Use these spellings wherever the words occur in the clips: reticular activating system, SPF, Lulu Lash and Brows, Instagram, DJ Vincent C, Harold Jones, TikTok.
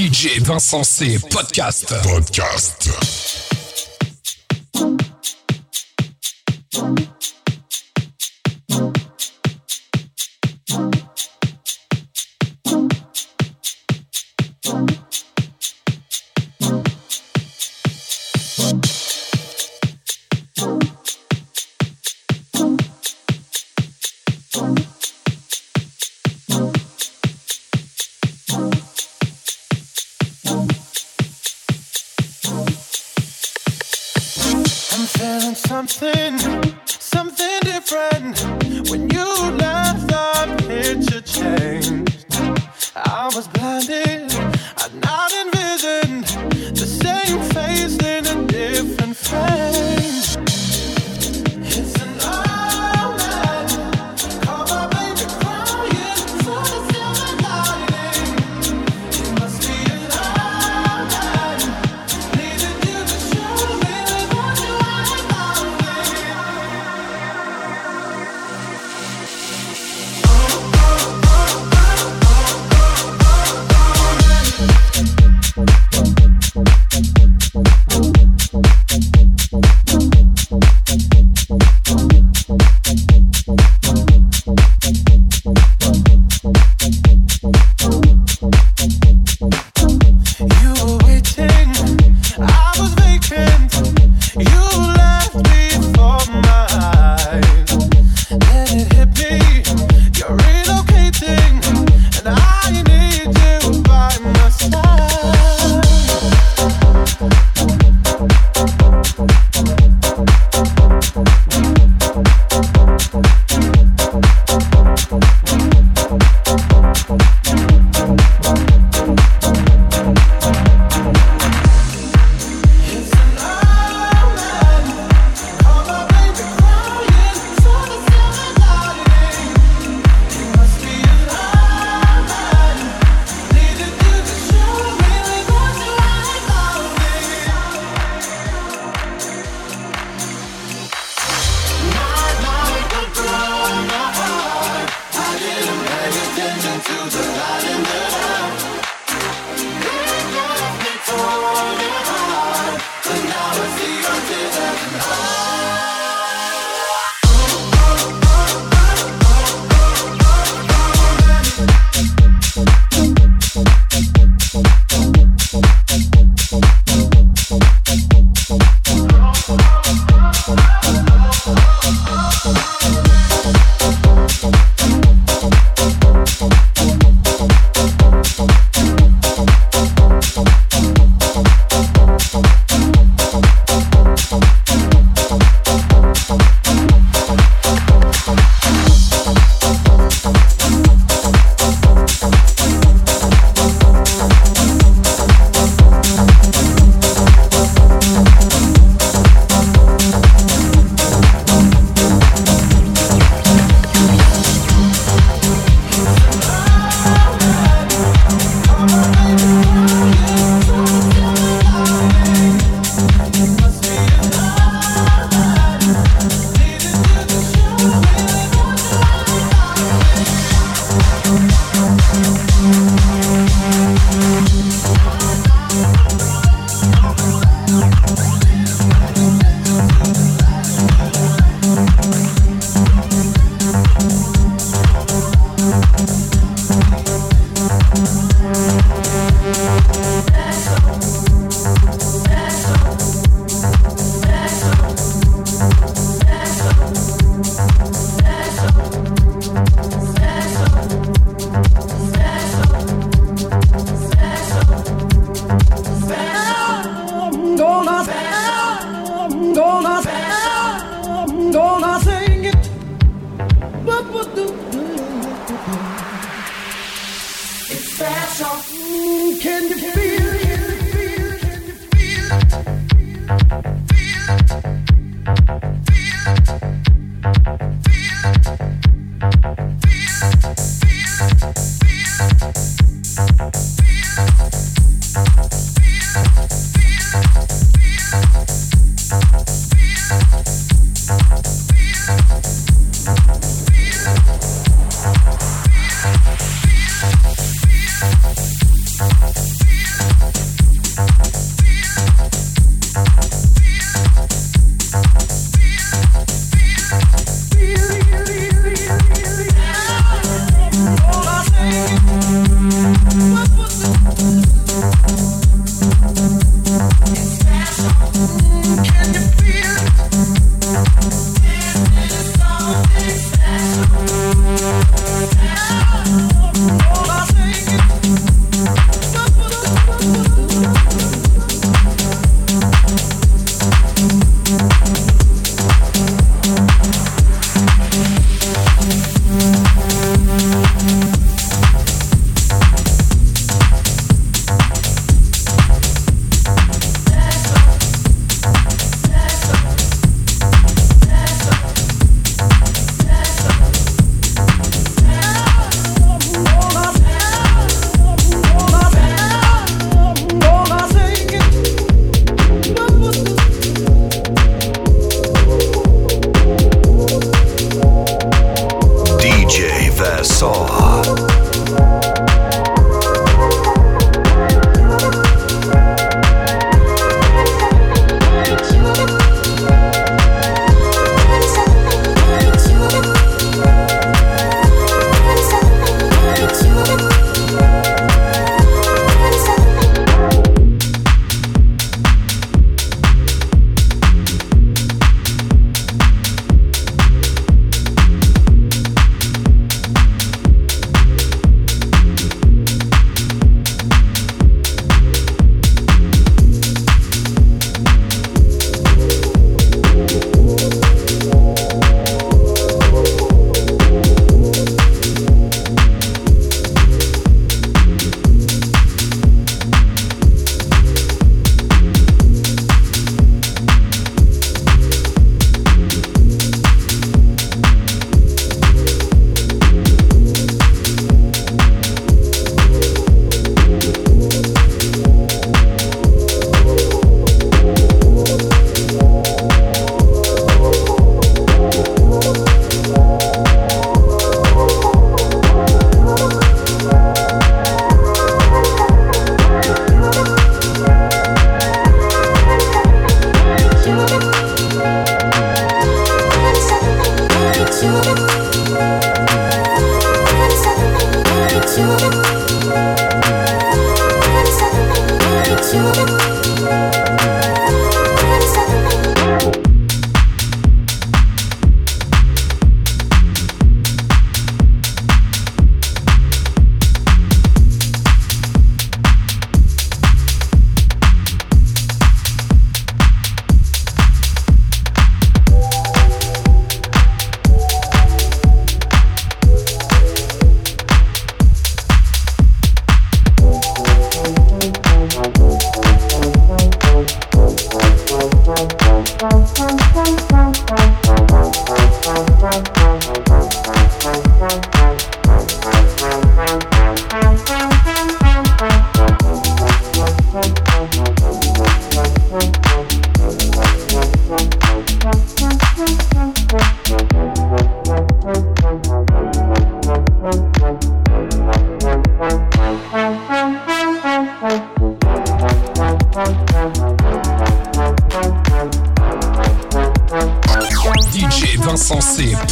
DJ Vincent C Podcast. Something different. When you left, the picture changed. I was blinded, I'd not envisioned the same face in a different frame. It's an old man, call my baby crying for the silver lining. It must be an old man, needed you to show me.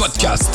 Podcast.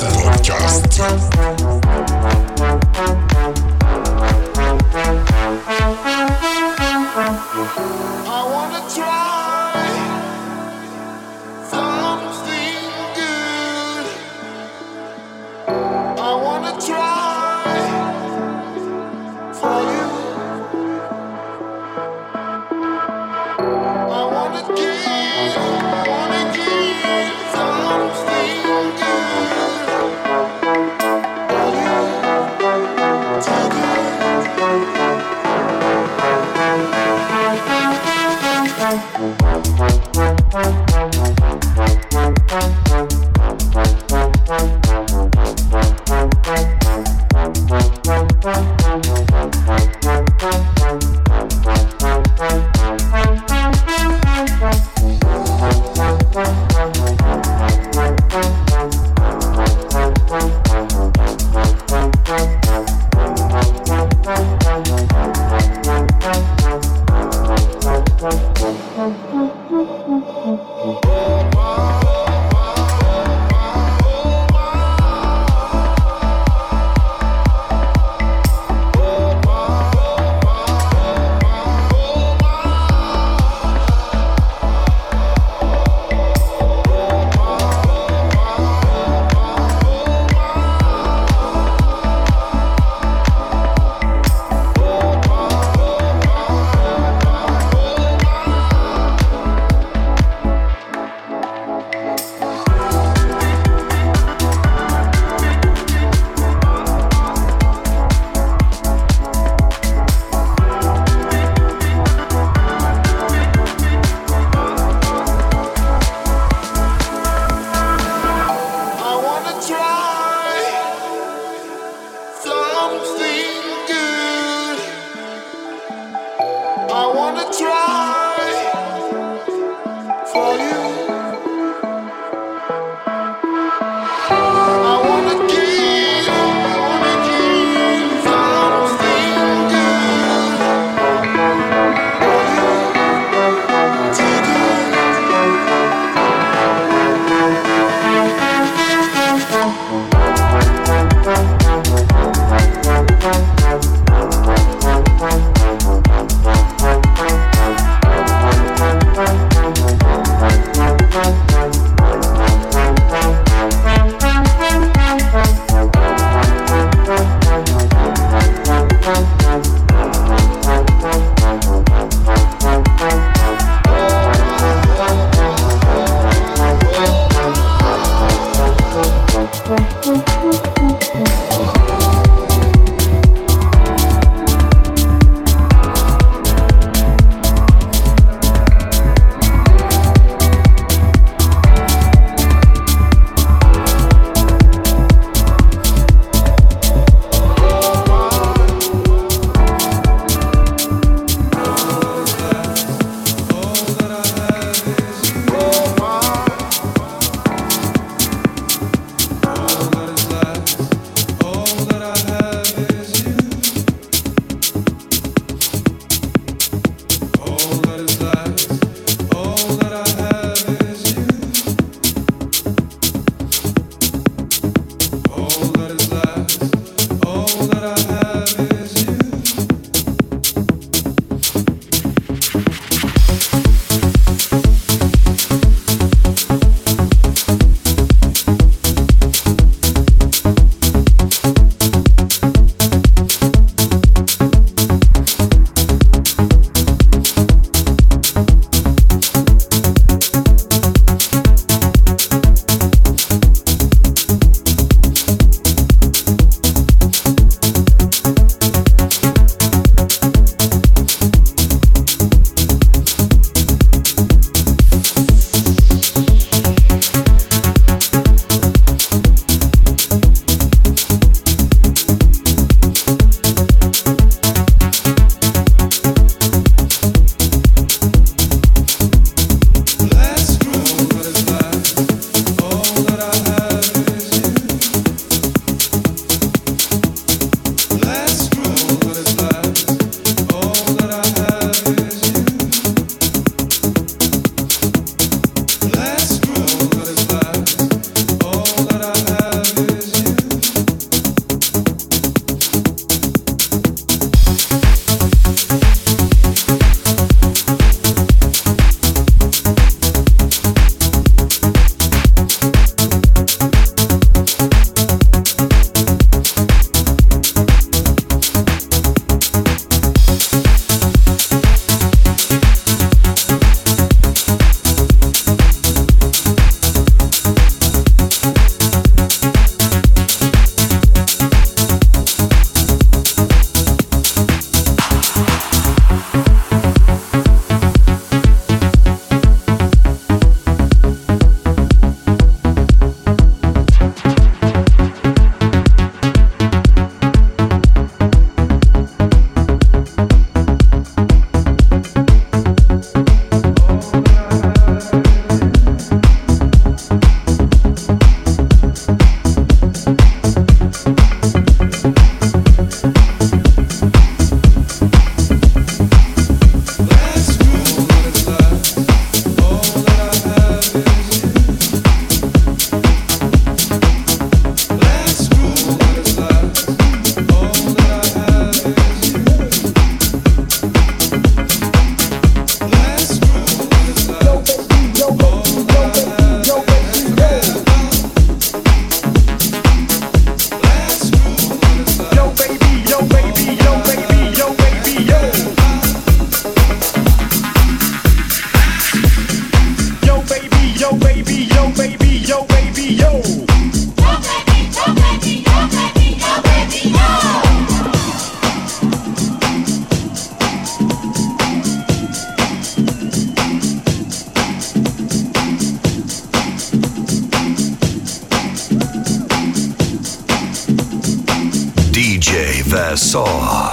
saw.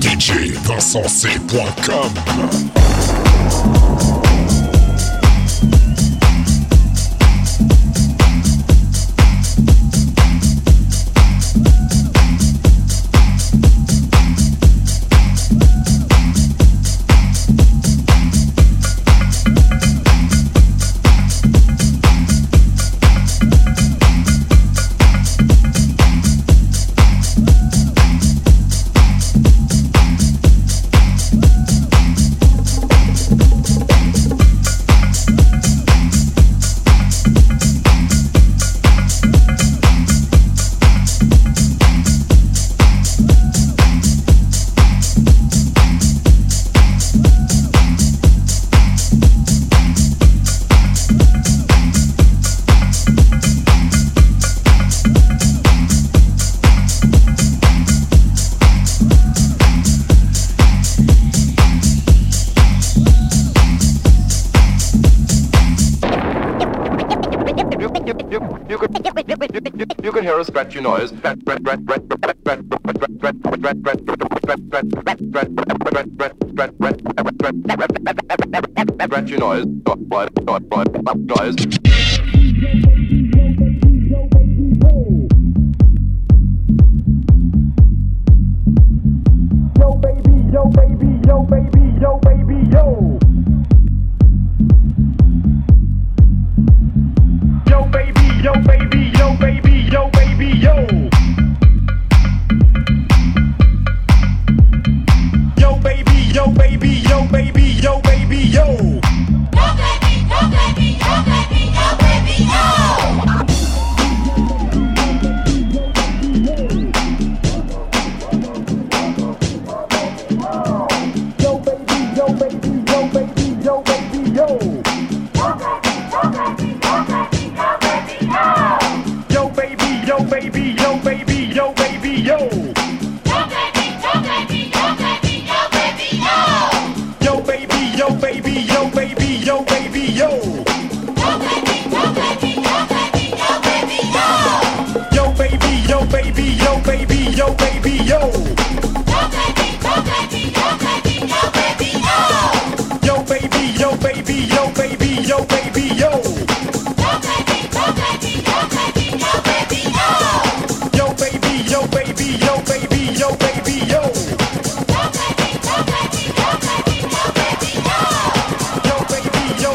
DJ Vincent C.com. Scratchy noise. Scratchy noise. Yo baby, yo baby, yo baby, yo baby, yo. Yo baby, yo baby, yo baby, yo. Yo, yo baby, yo baby, yo baby, yo baby, yo. Yo baby, yo baby, yo baby, yo baby, yo. Yo baby, yo baby, yo baby, yo baby, yo. Yo baby, yo baby, yo baby, yo. Yo baby, yo baby. Yo, yo baby, yo baby, yo baby, yo baby, yo. Yo baby, yo baby, yo baby, yo baby, yo. Yo baby, yo baby, yo baby, yo baby, yo. Yo baby, yo baby, yo baby, yo baby, yo. Yo baby, yo baby, yo baby, yo baby, yo. Yo baby, yo baby, yo baby, yo baby, yo. Yo baby, yo baby, yo baby, yo baby, yo. Yo baby, yo baby, yo baby, yo. Yo baby, yo baby, yo baby, yo baby, yo. Yo baby, yo.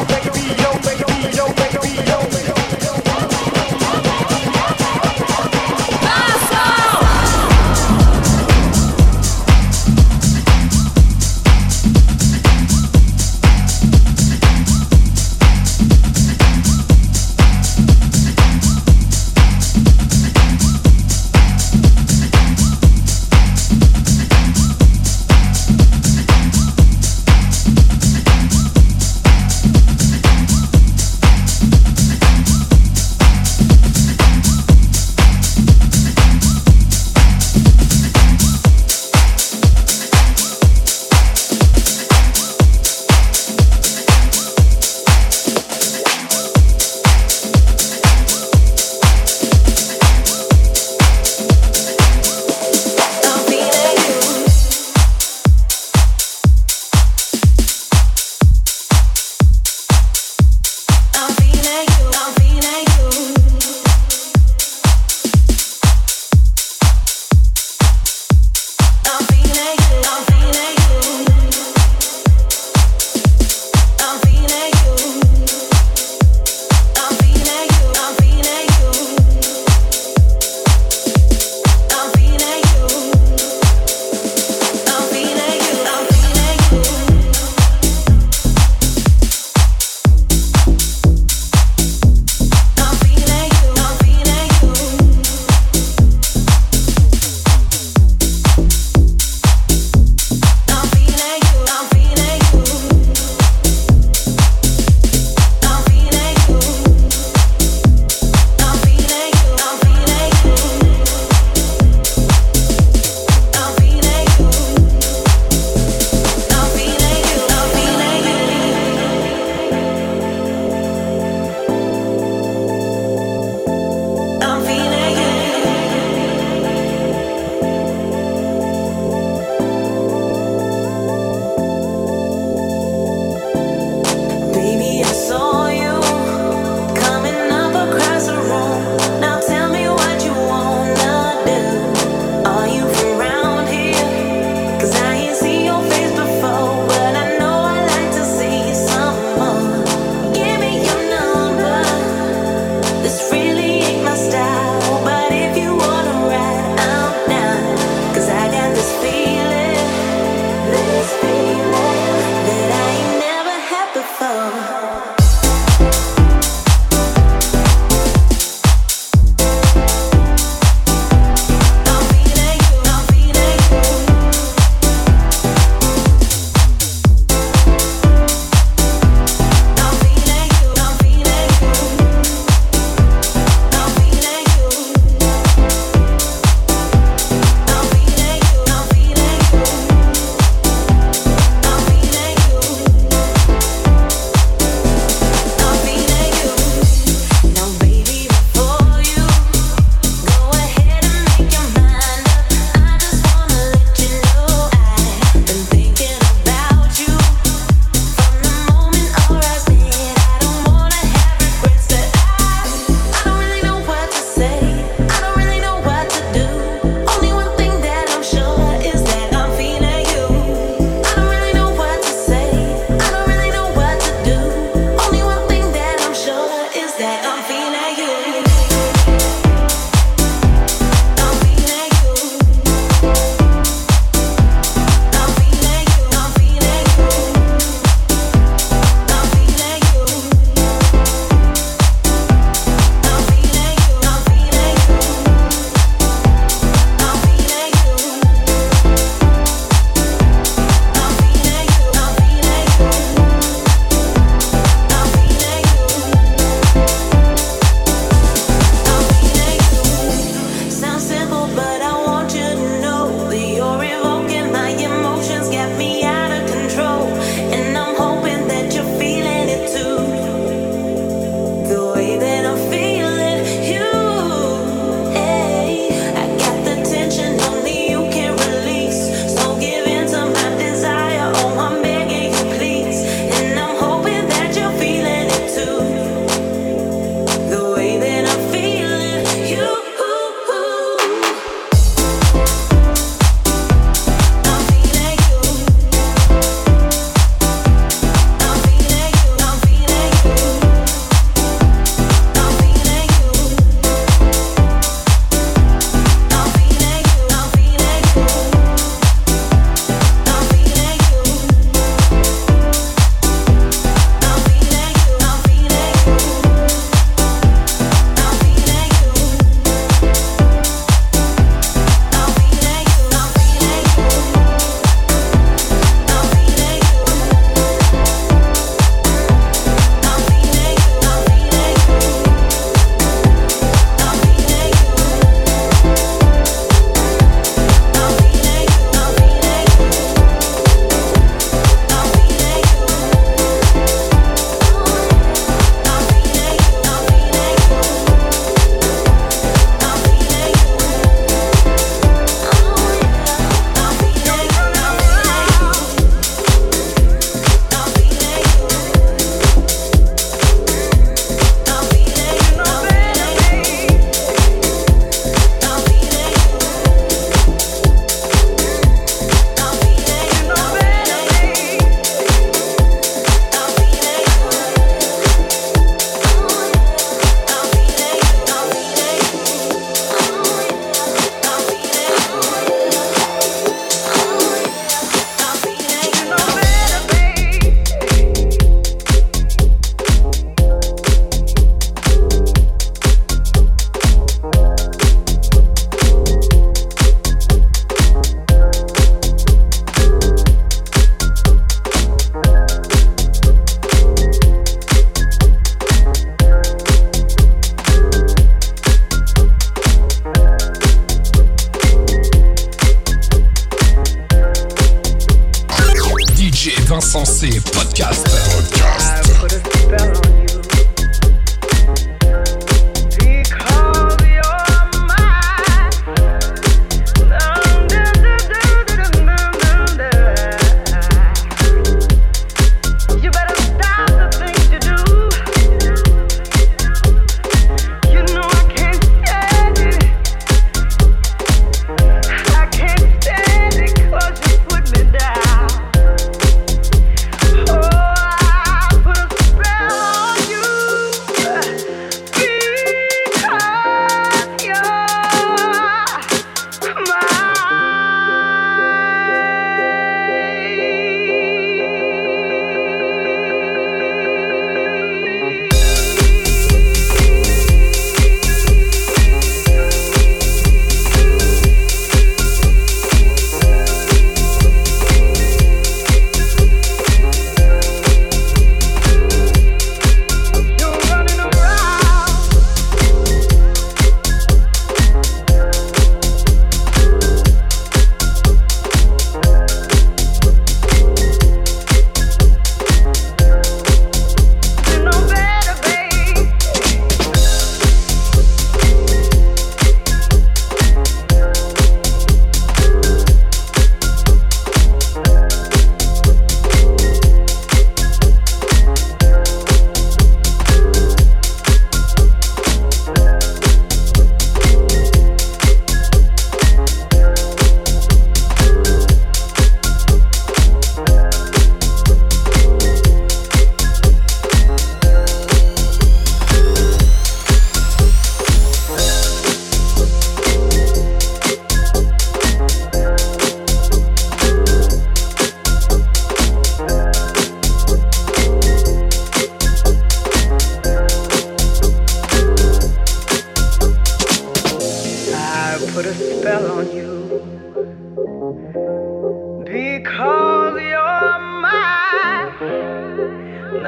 You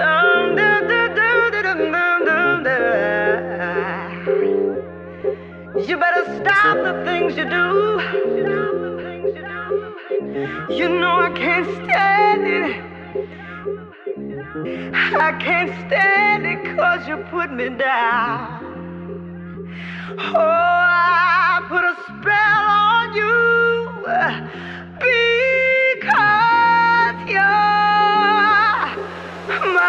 better stop the things you do. You know I can't stand it. I can't stand it 'cause you put me down. Oh, I put a spell on you because you're my.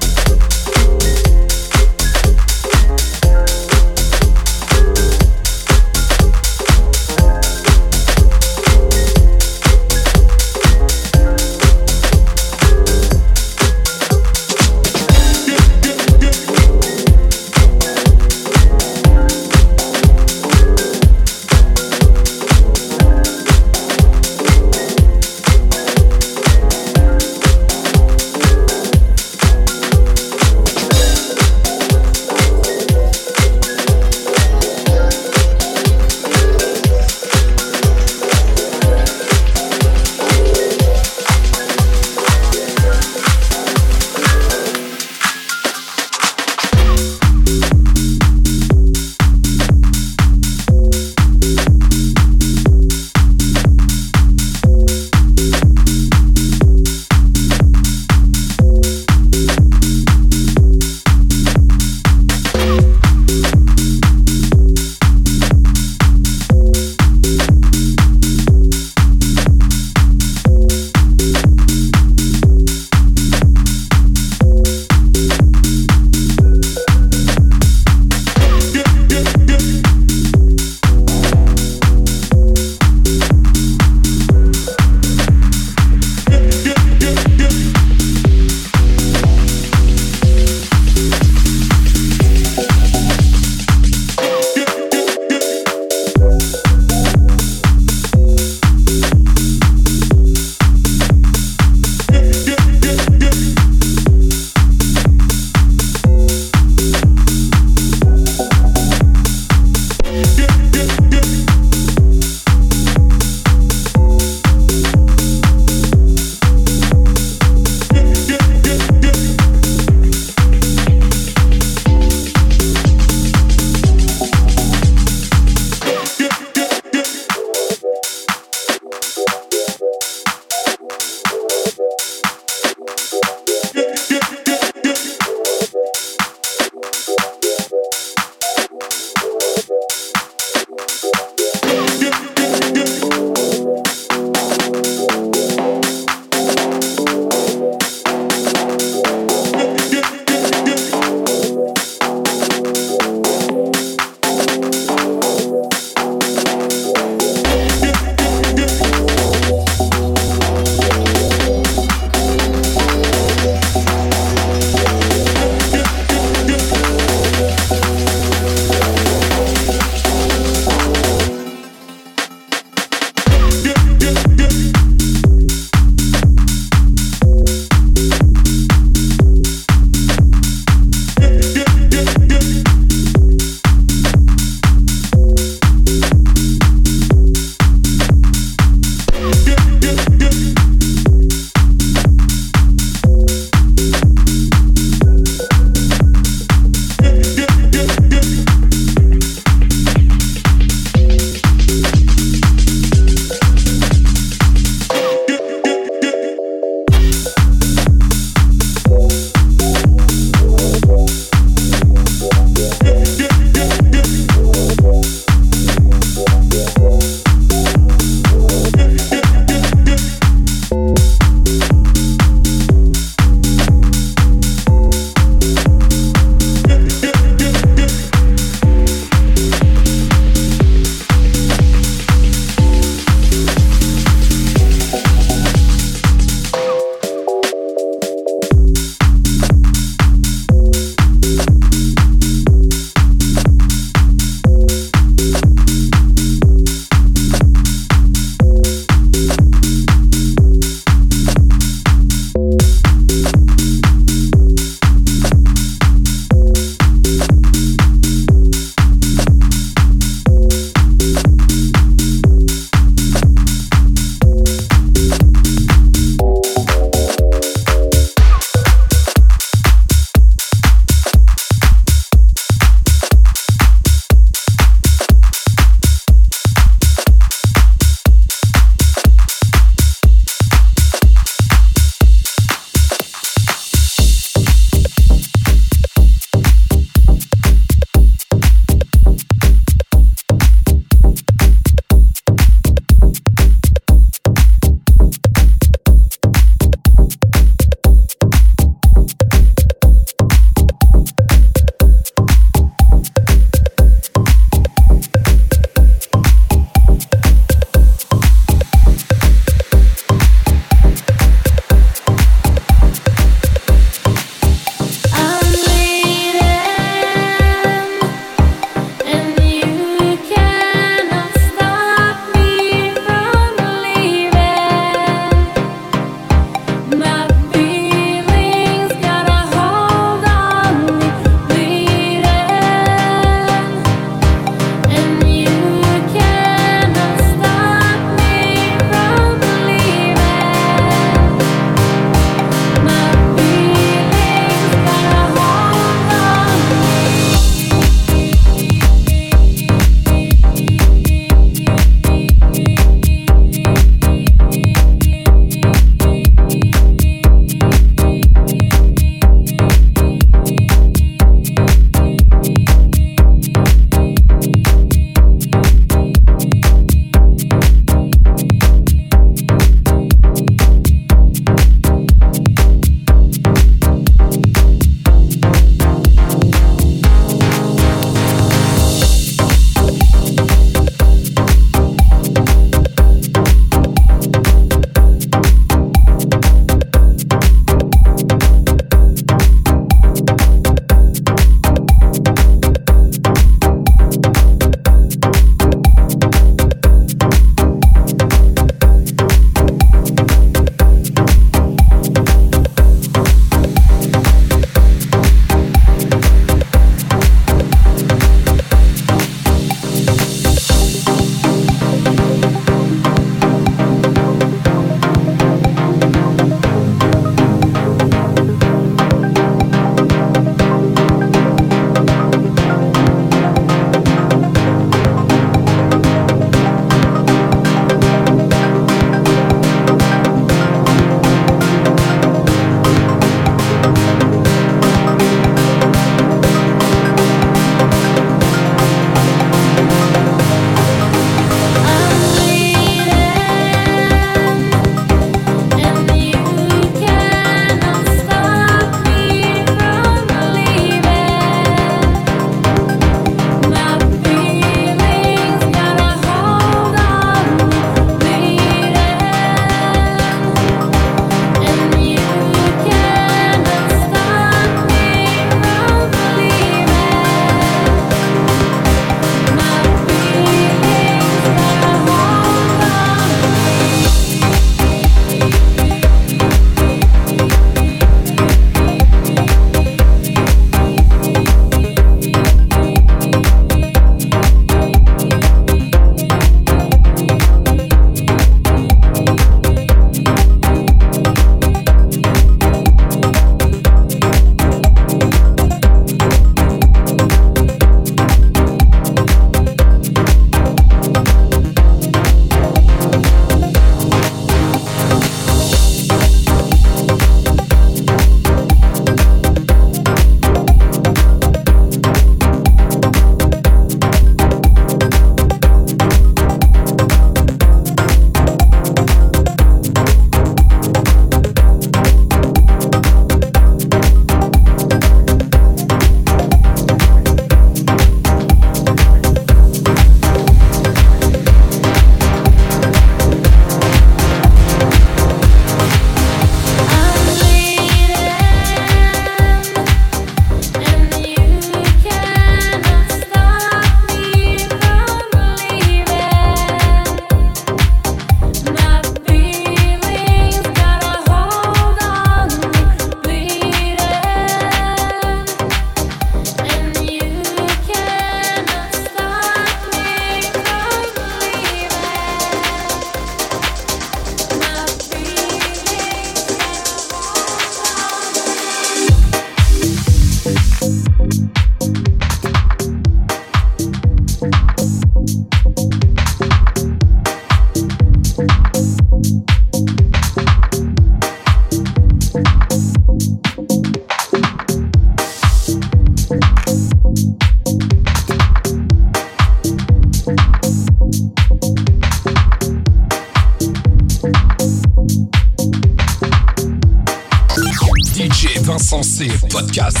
C podcast.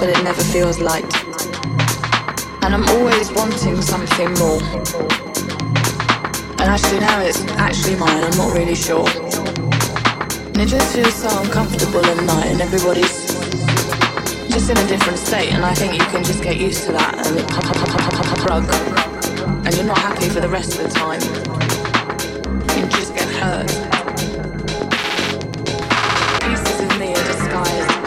But it never feels light, and I'm always wanting something more, and actually now it's actually mine, I'm not really sure, and it just feels so uncomfortable at night, and everybody's just in a different state, and I think you can just get used to that and plug, and you're not happy for the rest of the time, you just get hurt. Pieces of me are disguised.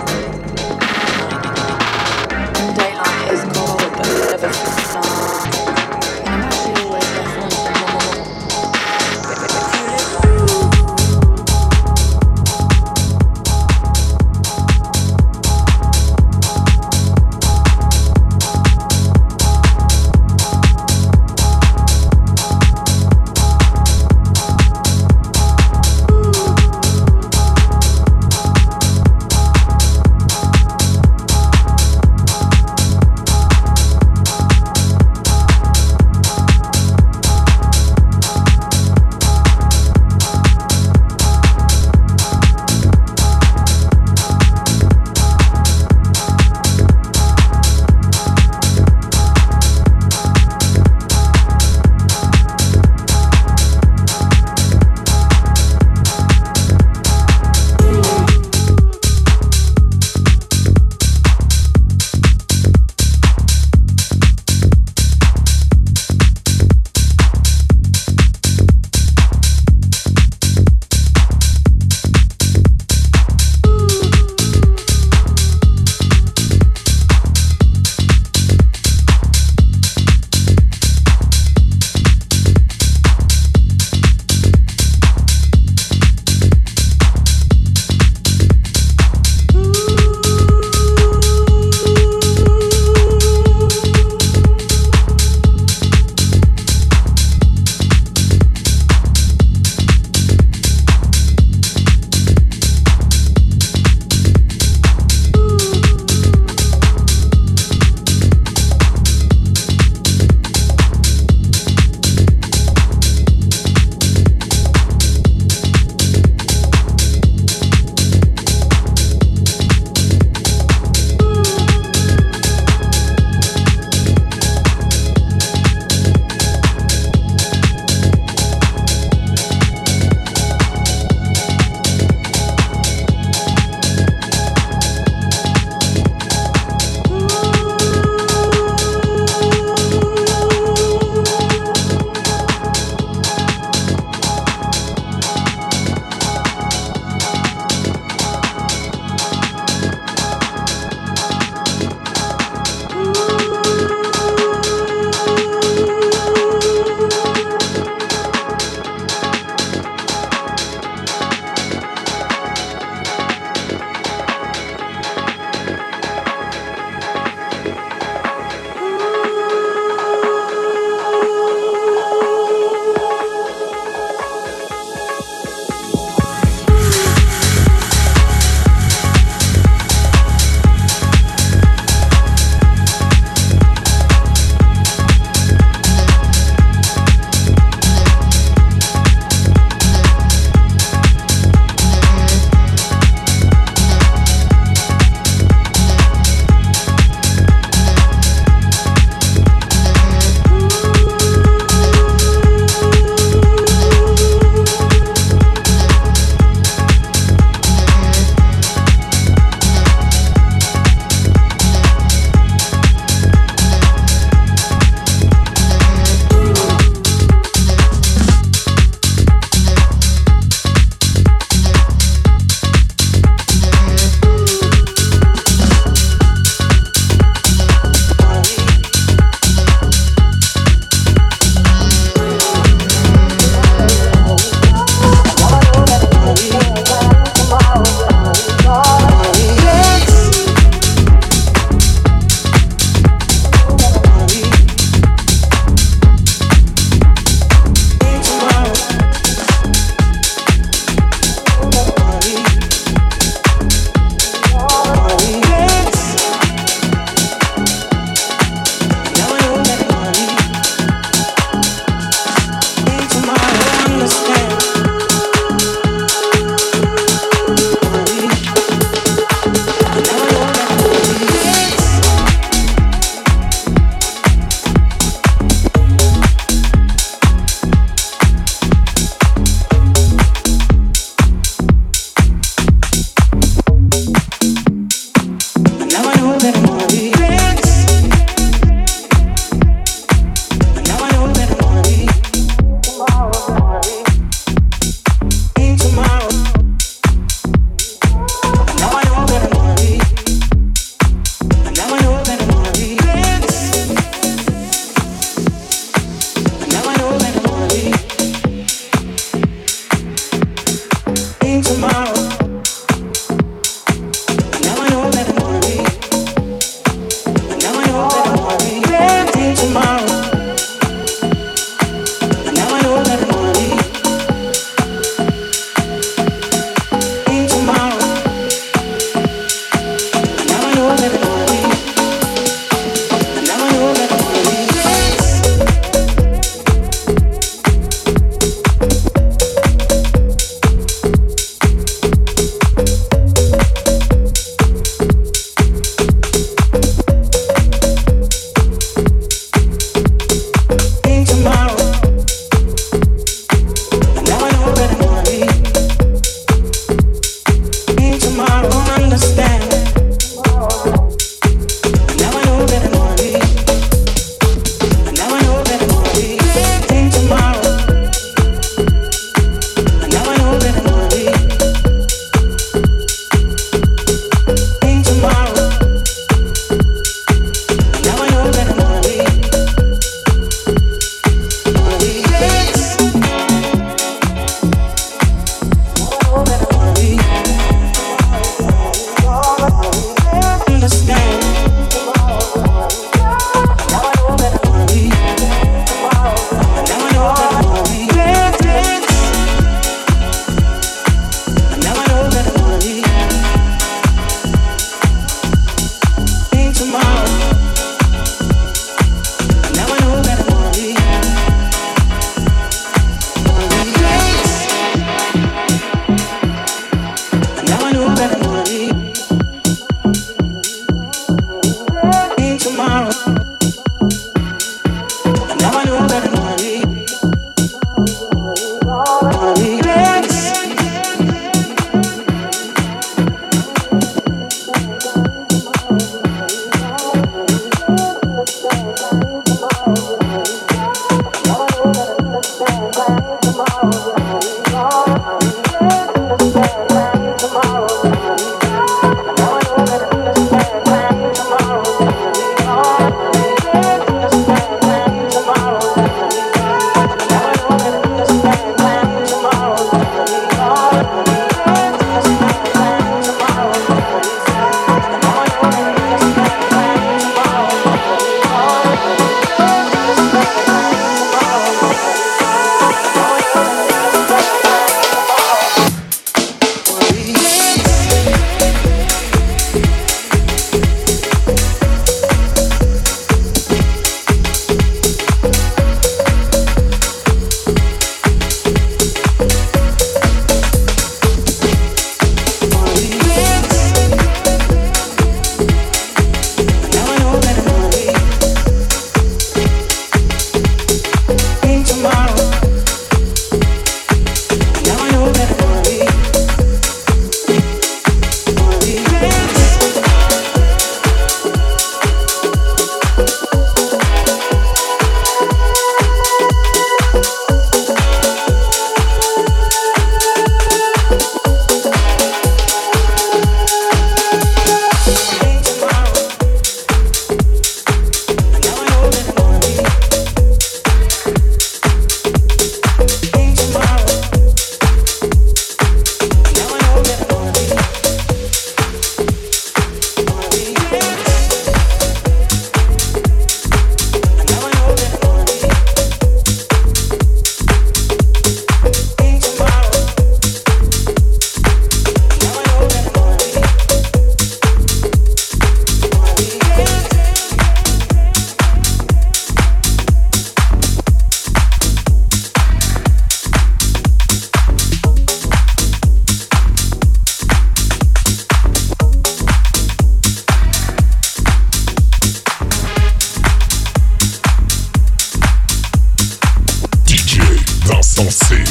danser.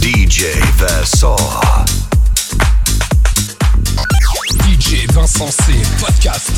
DJ Vincent C Podcast.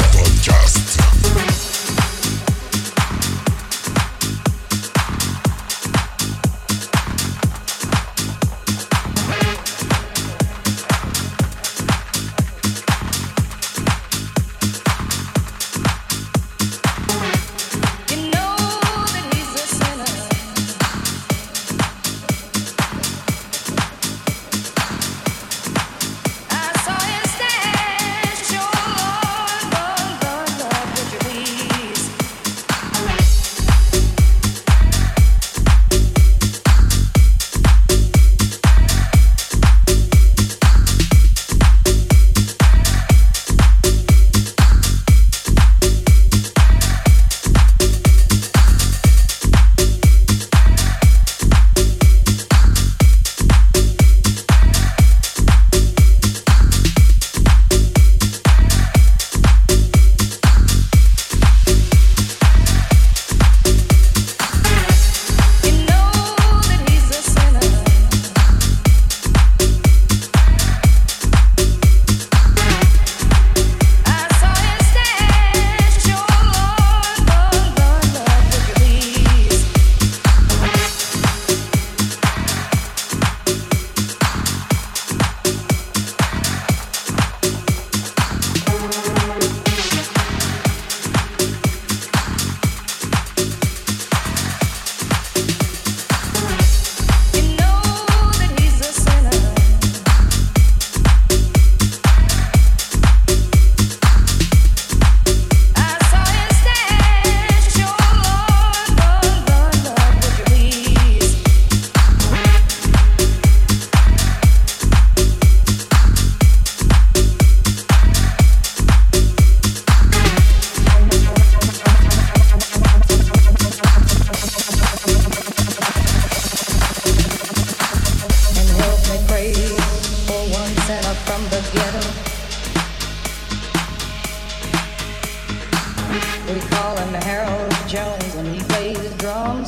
We call him Harold Jones and he plays the drums.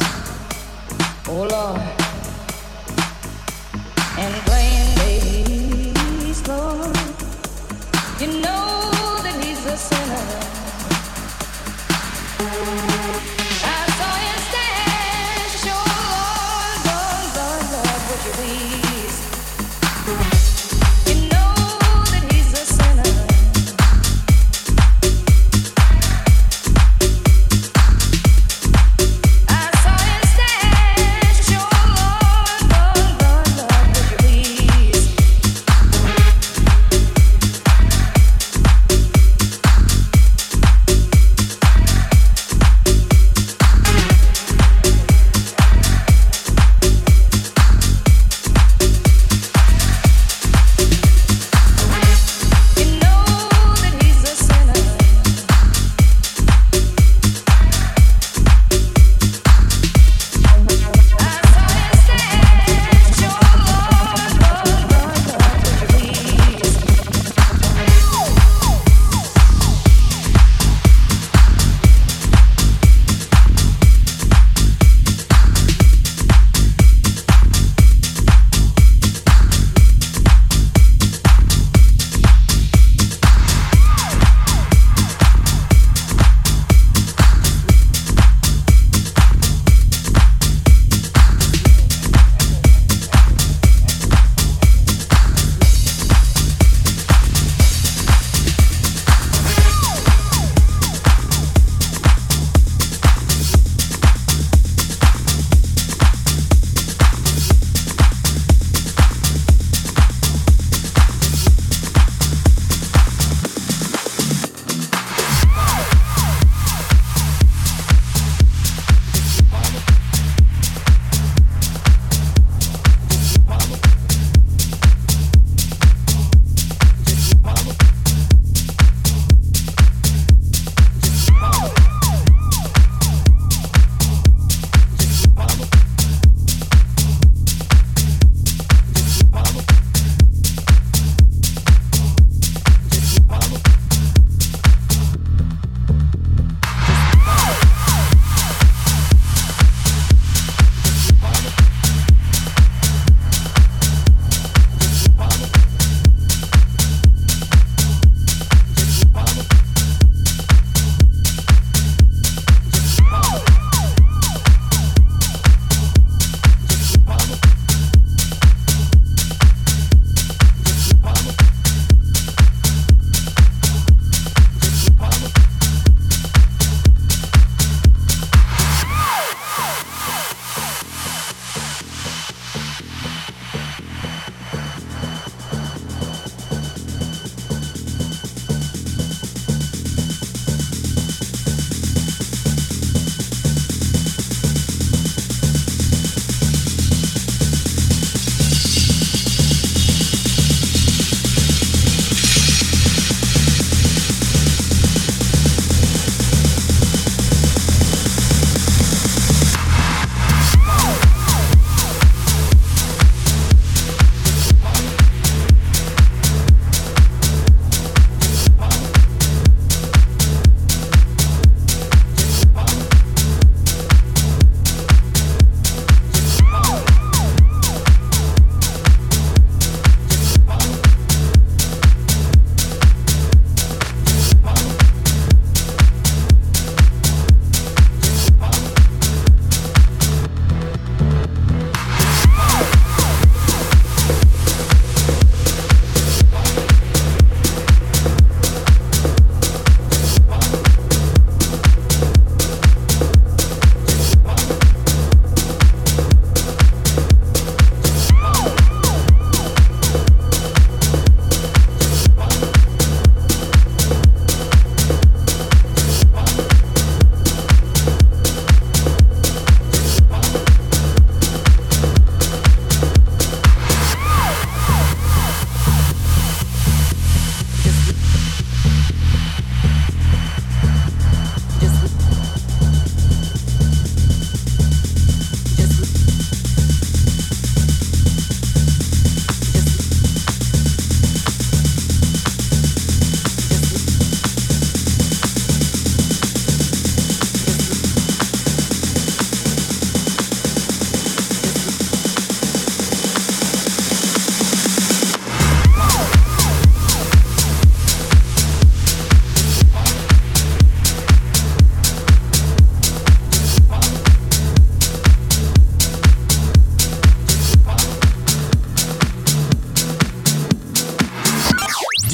Oh Lord. And playing bass, Lord. You know that he's a sinner.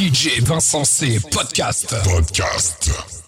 DJ Vincent C. Podcast.